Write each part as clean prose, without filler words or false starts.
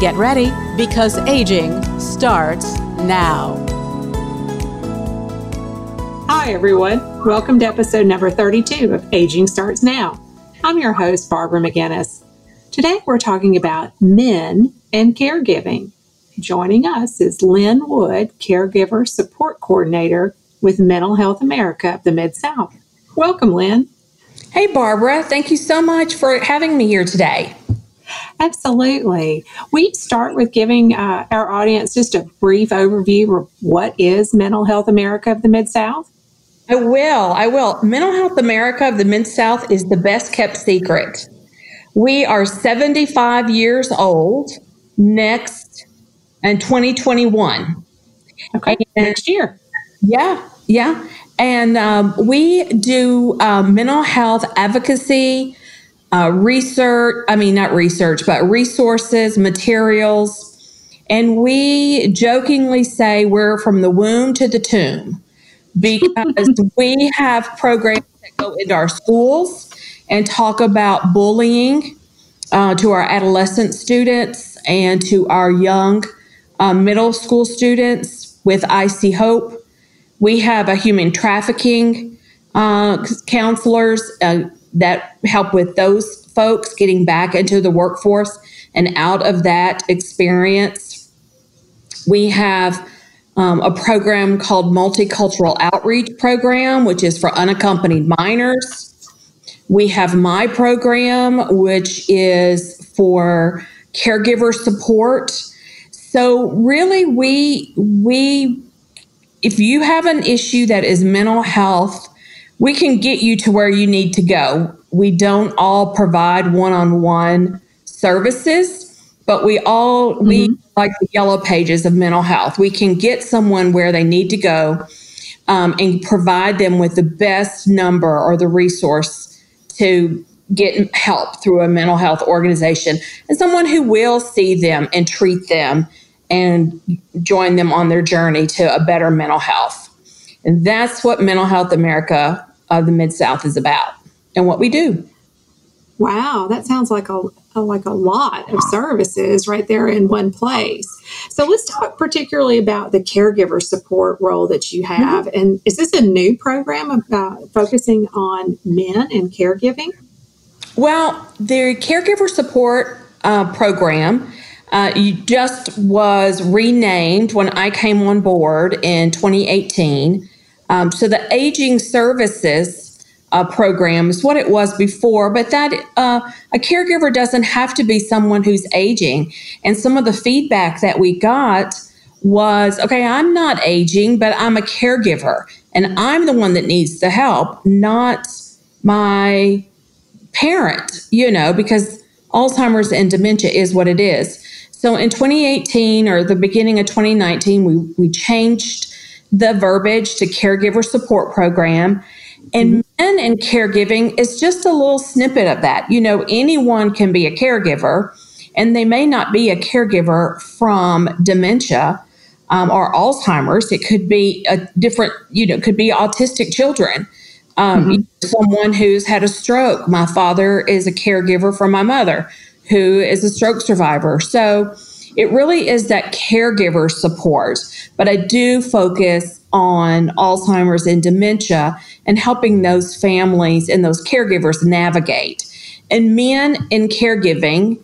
Get ready, because aging starts now. Hi, everyone. Welcome to episode number 32 of Aging Starts Now. I'm your host, Barbara McGinnis. Today, we're talking about men and caregiving. Joining us is Lynn Wood, Caregiver Support Coordinator with Mental Health America of the Mid-South. Welcome, Lynn. Hey, Barbara. Thank you so much for having me here today. Absolutely. We'd start with giving our audience just a brief overview of what is Mental Health America of the Mid-South. I will. Mental Health America of the Mid-South is the best kept secret. We are 75 years old next in 2021. Okay, and next year. Yeah. And we do mental health advocacy, resources, materials. And we jokingly say we're from the womb to the tomb, because we have programs that go into our schools and talk about bullying to our adolescent students and to our young middle school students with I See Hope. We have a human trafficking counselors that help with those folks getting back into the workforce and out of that experience. We have a program called Multicultural Outreach Program, which is for unaccompanied minors. We have my program, which is for caregiver support. So really, we if you have an issue that is mental health, we can get you to where you need to go. We don't all provide one-on-one services, but we like the yellow pages of mental health. We can get someone where they need to go and provide them with the best number or the resource to get help through a mental health organization, and someone who will see them and treat them and join them on their journey to a better mental health. And that's what Mental Health America of the Mid-South is about and what we do. Wow, that sounds like a lot of services right there in one place. So let's talk particularly about the caregiver support role that you have. Mm-hmm. And is this a new program about focusing on men and caregiving? Well, the caregiver support program just was renamed when I came on board in 2018. So the aging services program is what it was before, but that a caregiver doesn't have to be someone who's aging. And some of the feedback that we got was, okay, I'm not aging, but I'm a caregiver, and I'm the one that needs the help, not my parent, because Alzheimer's and dementia is what it is. So in 2018 or the beginning of 2019, we changed the verbiage to caregiver support program. And men and caregiving is just a little snippet of that. Anyone can be a caregiver, and they may not be a caregiver from dementia or Alzheimer's. It could be a different, could be autistic children. Someone who's had a stroke. My father is a caregiver for my mother, who is a stroke survivor. So it really is that caregiver support. But I do focus on Alzheimer's and dementia and helping those families and those caregivers navigate. And men in caregiving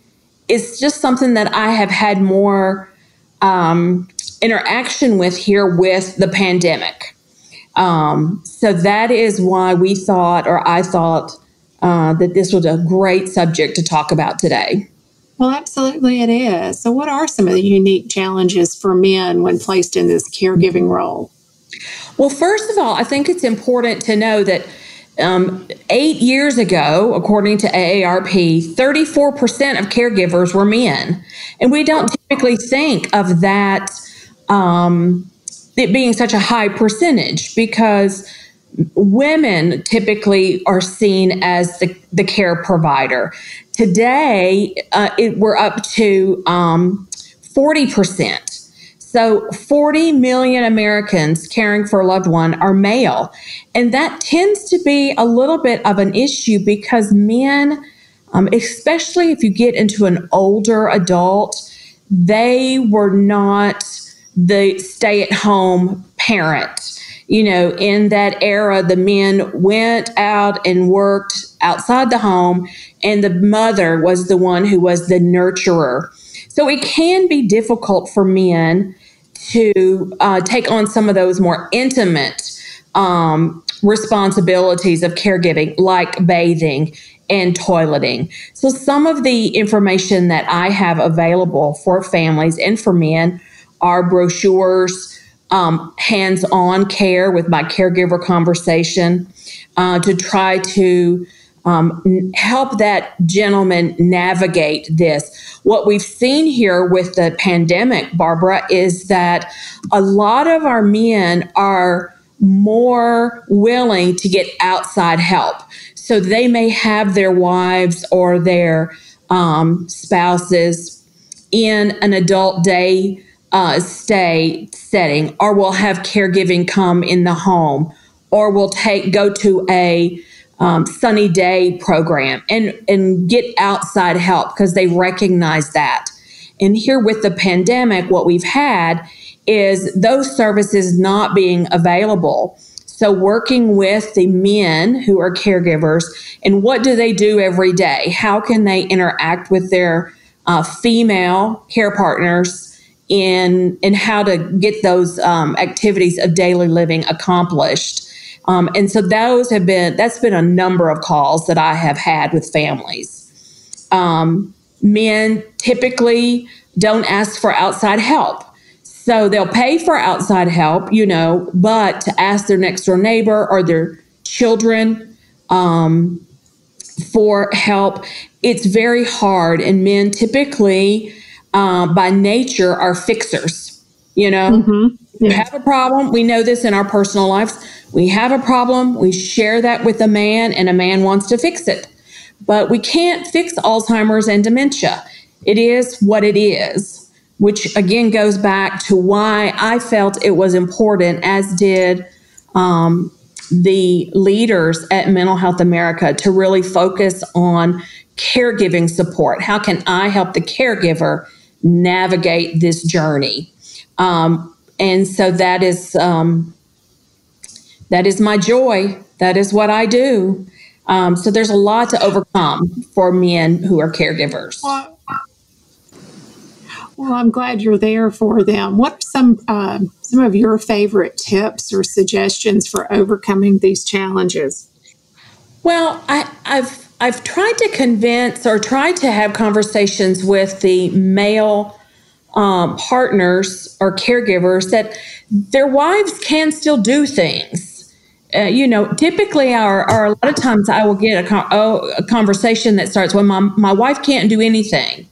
is just something that I have had more interaction with here with the pandemic. So that is why I thought that this was a great subject to talk about today. Well, absolutely it is. So what are some of the unique challenges for men when placed in this caregiving role? Well, first of all, I think it's important to know that 8 years ago, according to AARP, 34% of caregivers were men. And we don't typically think of that, it being such a high percentage, because women typically are seen as the care provider. Today, we're up to 40%. So 40 million Americans caring for a loved one are male. And that tends to be a little bit of an issue because men, especially if you get into an older adult, they were not the stay-at-home parent. You know, in that era, the men went out and worked outside the home, and the mother was the one who was the nurturer. So it can be difficult for men to take on some of those more intimate responsibilities of caregiving, like bathing and toileting. So some of the information that I have available for families and for men are brochures, hands-on care with my caregiver conversation, to try to help that gentleman navigate this. What we've seen here with the pandemic, Barbara, is that a lot of our men are more willing to get outside help. So they may have their wives or their spouses in an adult day stay setting, or we'll have caregiving come in the home, or we'll go to a sunny day program and get outside help because they recognize that. And here with the pandemic, what we've had is those services not being available. So working with the men who are caregivers, and what do they do every day? How can they interact with their female care partners in how to get those activities of daily living accomplished? And so that's been a number of calls that I have had with families. Men typically don't ask for outside help. So they'll pay for outside help, but to ask their next door neighbor or their children for help, it's very hard. And men typically, by nature, are fixers, Mm-hmm. Yeah. We have a problem. We know this in our personal lives. We have a problem. We share that with a man, and a man wants to fix it. But we can't fix Alzheimer's and dementia. It is what it is, which again goes back to why I felt it was important, as did the leaders at Mental Health America, to really focus on caregiving support. How can I help the caregiver navigate this journey? And so that is my joy. That is what I do. So there's a lot to overcome for men who are caregivers. Well, I'm glad you're there for them. What are some of your favorite tips or suggestions for overcoming these challenges? Well, I've tried to convince or tried to have conversations with the male partners or caregivers that their wives can still do things. Typically, or a lot of times I will get a conversation that starts, well, my wife can't do anything.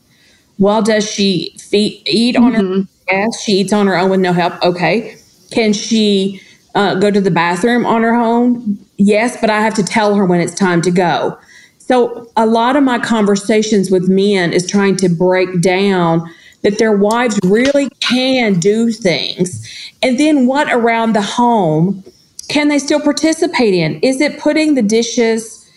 Well, does she eat on her own? Yes, she eats on her own with no help. Okay. Can she go to the bathroom on her own? Yes, but I have to tell her when it's time to go. So a lot of my conversations with men is trying to break down that their wives really can do things. And then what around the home can they still participate in? Is it putting the dishes,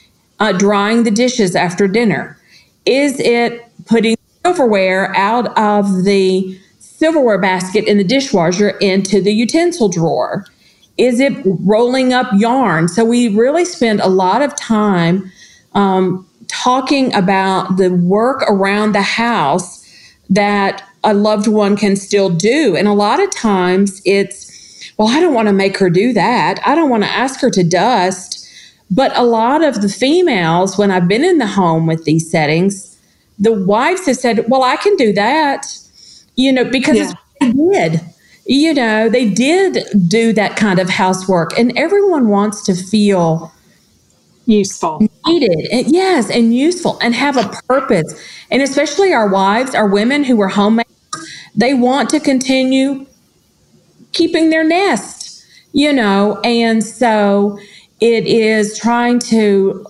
drying the dishes after dinner? Is it putting silverware out of the silverware basket in the dishwasher into the utensil drawer? Is it rolling up yarn? So we really spend a lot of time talking about the work around the house that a loved one can still do. And a lot of times it's, well, I don't want to make her do that. I don't want to ask her to dust. But a lot of the females, when I've been in the home with these settings, the wives have said, well, I can do that, because it's what they did. They did do that kind of housework. And everyone wants to feel useful. Needed. Yes, and useful, and have a purpose. And especially our wives, our women who are homemakers, they want to continue keeping their nest, you know, and so it is trying to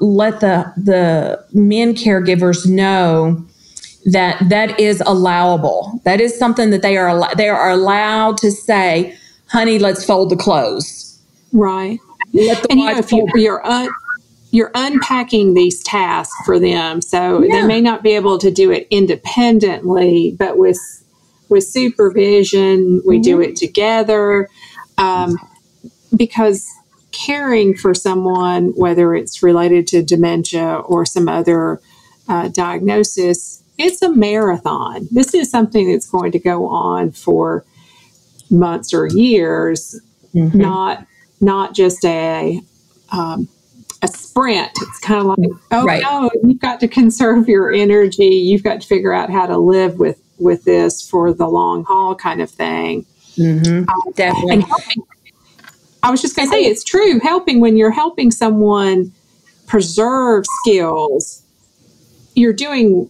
let the men caregivers know that that is allowable. That is something that they are allowed to say, honey, let's fold the clothes. Right. Let the wives, you're unpacking these tasks for them. So they may not be able to do it independently, but with supervision, we do it together, because caring for someone, whether it's related to dementia or some other diagnosis, it's a marathon. This is something that's going to go on for months or years, not just a sprint. It's kind of like, no, you've got to conserve your energy. You've got to figure out how to live with this for the long haul kind of thing. Mm-hmm. Definitely. And helping, I was just going to say, it's true. Helping, when you're helping someone preserve skills, you're doing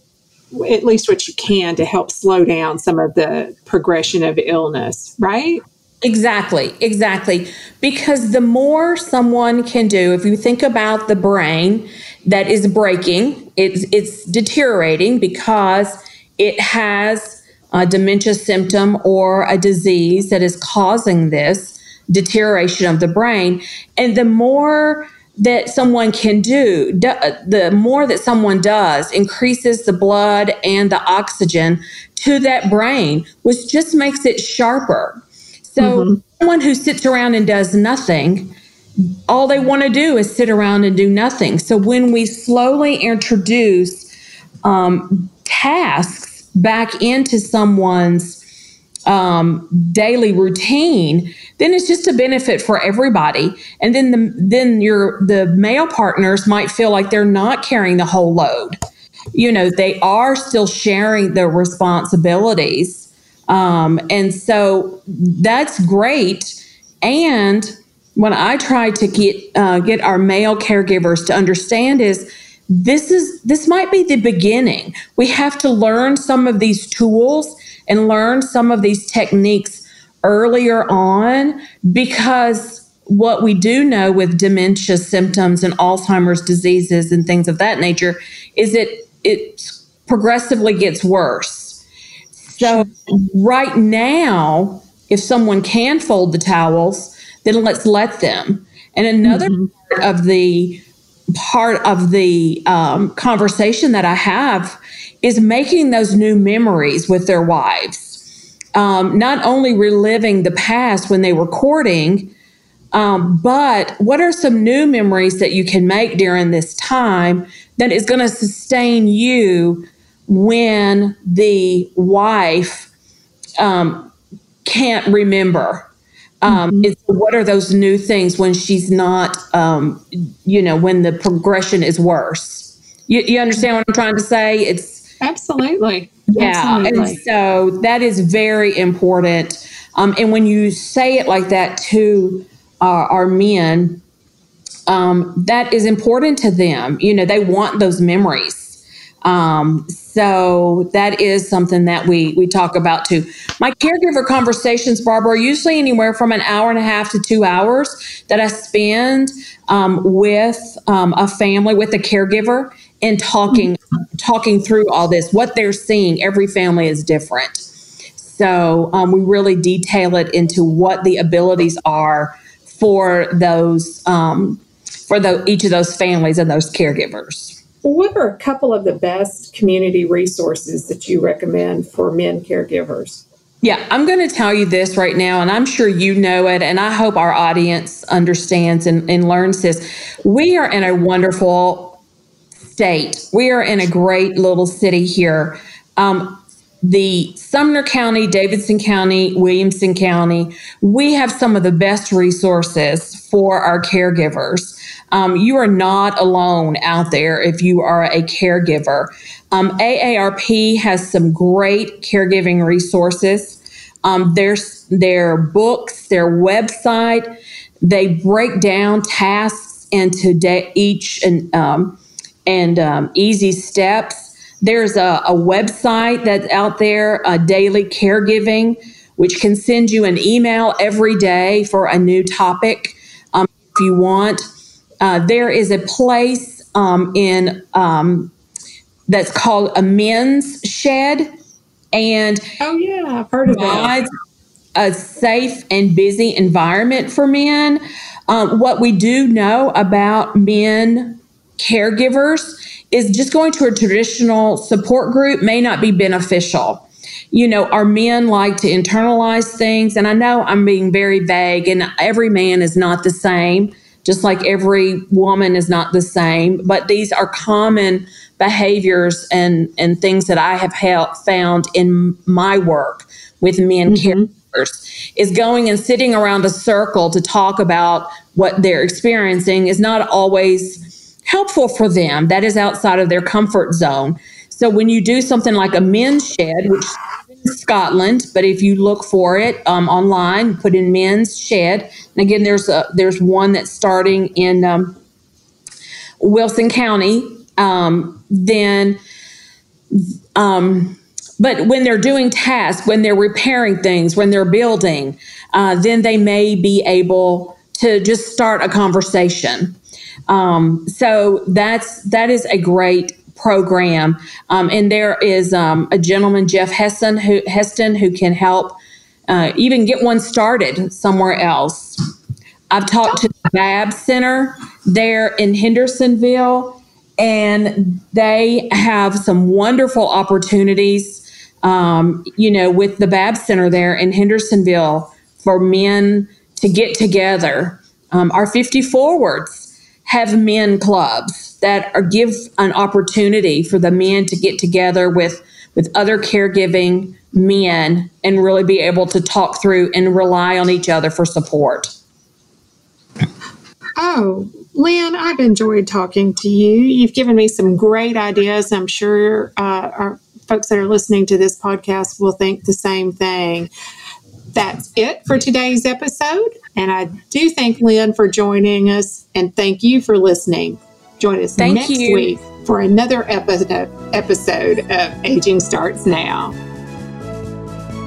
at least what you can to help slow down some of the progression of illness, right? Exactly. Because the more someone can do, if you think about the brain that is breaking, it's deteriorating because it has a dementia symptom or a disease that is causing this deterioration of the brain. And the more that someone can do, the more that someone does, increases the blood and the oxygen to that brain, which just makes it sharper. So someone who sits around and does nothing, all they want to do is sit around and do nothing. So when we slowly introduce tasks back into someone's daily routine, then it's just a benefit for everybody. And then the male partners might feel like they're not carrying the whole load. You know, they are still sharing their responsibilities. And so that's great. And what I try to get our male caregivers to understand is this might be the beginning. We have to learn some of these tools and learn some of these techniques earlier on, because what we do know with dementia symptoms and Alzheimer's diseases and things of that nature is it progressively gets worse. So right now, if someone can fold the towels, then let's let them. And another part of the conversation that I have is making those new memories with their wives. Not only reliving the past when they were courting, but what are some new memories that you can make during this time that is going to sustain you when the wife can't remember? It's what are those new things when she's not, when the progression is worse? You understand what I'm trying to say? Absolutely. And so that is very important. And when you say it like that to our men, that is important to them. You know, they want those memories. So that is something that we talk about too. My caregiver conversations, Barbara, are usually anywhere from an hour and a half to 2 hours that I spend with a family, with a caregiver, and talking through all this, what they're seeing. Every family is different. So we really detail it into what the abilities are for those, each of those families and those caregivers. What are a couple of the best community resources that you recommend for men caregivers? Yeah, I'm going to tell you this right now, and I'm sure you know it, and I hope our audience understands and learns this. We are in a wonderful state. We are in a great little city here. The Sumner County, Davidson County, Williamson County, we have some of the best resources for our caregivers. You are not alone out there if you are a caregiver. AARP has some great caregiving resources. Their books, their website, they break down tasks into each and easy steps. There's a website that's out there, Daily Caregiving, which can send you an email every day for a new topic if you want. There is a place that's called a men's shed. And oh yeah, I've heard of that. A safe and busy environment for men. What we do know about men caregivers is just going to a traditional support group may not be beneficial. You know, our men like to internalize things, and I know I'm being very vague, and every man is not the same, just like every woman is not the same, but these are common behaviors and things that I have found in my work with men caregivers, is going and sitting around a circle to talk about what they're experiencing is not always helpful for them. That is outside of their comfort zone. So when you do something like a men's shed, which is in Scotland, but if you look for it online, put in men's shed. And again, there's one that's starting in Wilson County. But when they're doing tasks, when they're repairing things, when they're building, then they may be able to just start a conversation. So that is a great program. And there is a gentleman, Jeff Heston, who can help even get one started somewhere else. I've talked to the Bab Center there in Hendersonville, and they have some wonderful opportunities, with the Bab Center there in Hendersonville for men to get together. Our 50 forwards have men clubs that give an opportunity for the men to get together with other caregiving men and really be able to talk through and rely on each other for support. Oh, Lynn, I've enjoyed talking to you. You've given me some great ideas. I'm sure our folks that are listening to this podcast will think the same thing. That's it for today's episode. And I do thank Lynn for joining us, and thank you for listening. Join us next week for another episode of Aging Starts Now.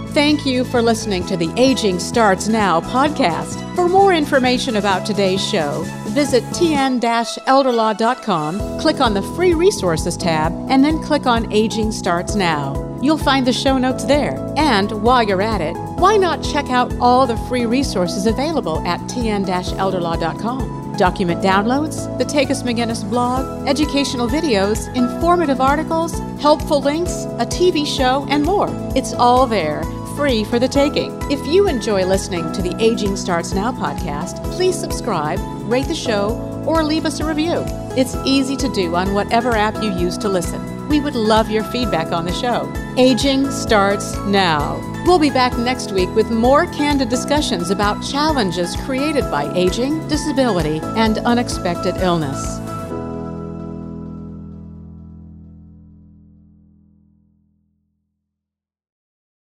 Thank you for listening to the Aging Starts Now podcast. For more information about today's show, visit tn-elderlaw.com, click on the Free Resources tab, and then click on Aging Starts Now. You'll find the show notes there. And while you're at it, why not check out all the free resources available at tn-elderlaw.com. Document downloads, the Takus McGinnis blog, educational videos, informative articles, helpful links, a TV show, and more. It's all there, free for the taking. If you enjoy listening to the Aging Starts Now podcast, please subscribe, rate the show, or leave us a review. It's easy to do on whatever app you use to listen. We would love your feedback on the show. Aging Starts Now. We'll be back next week with more candid discussions about challenges created by aging, disability, and unexpected illness.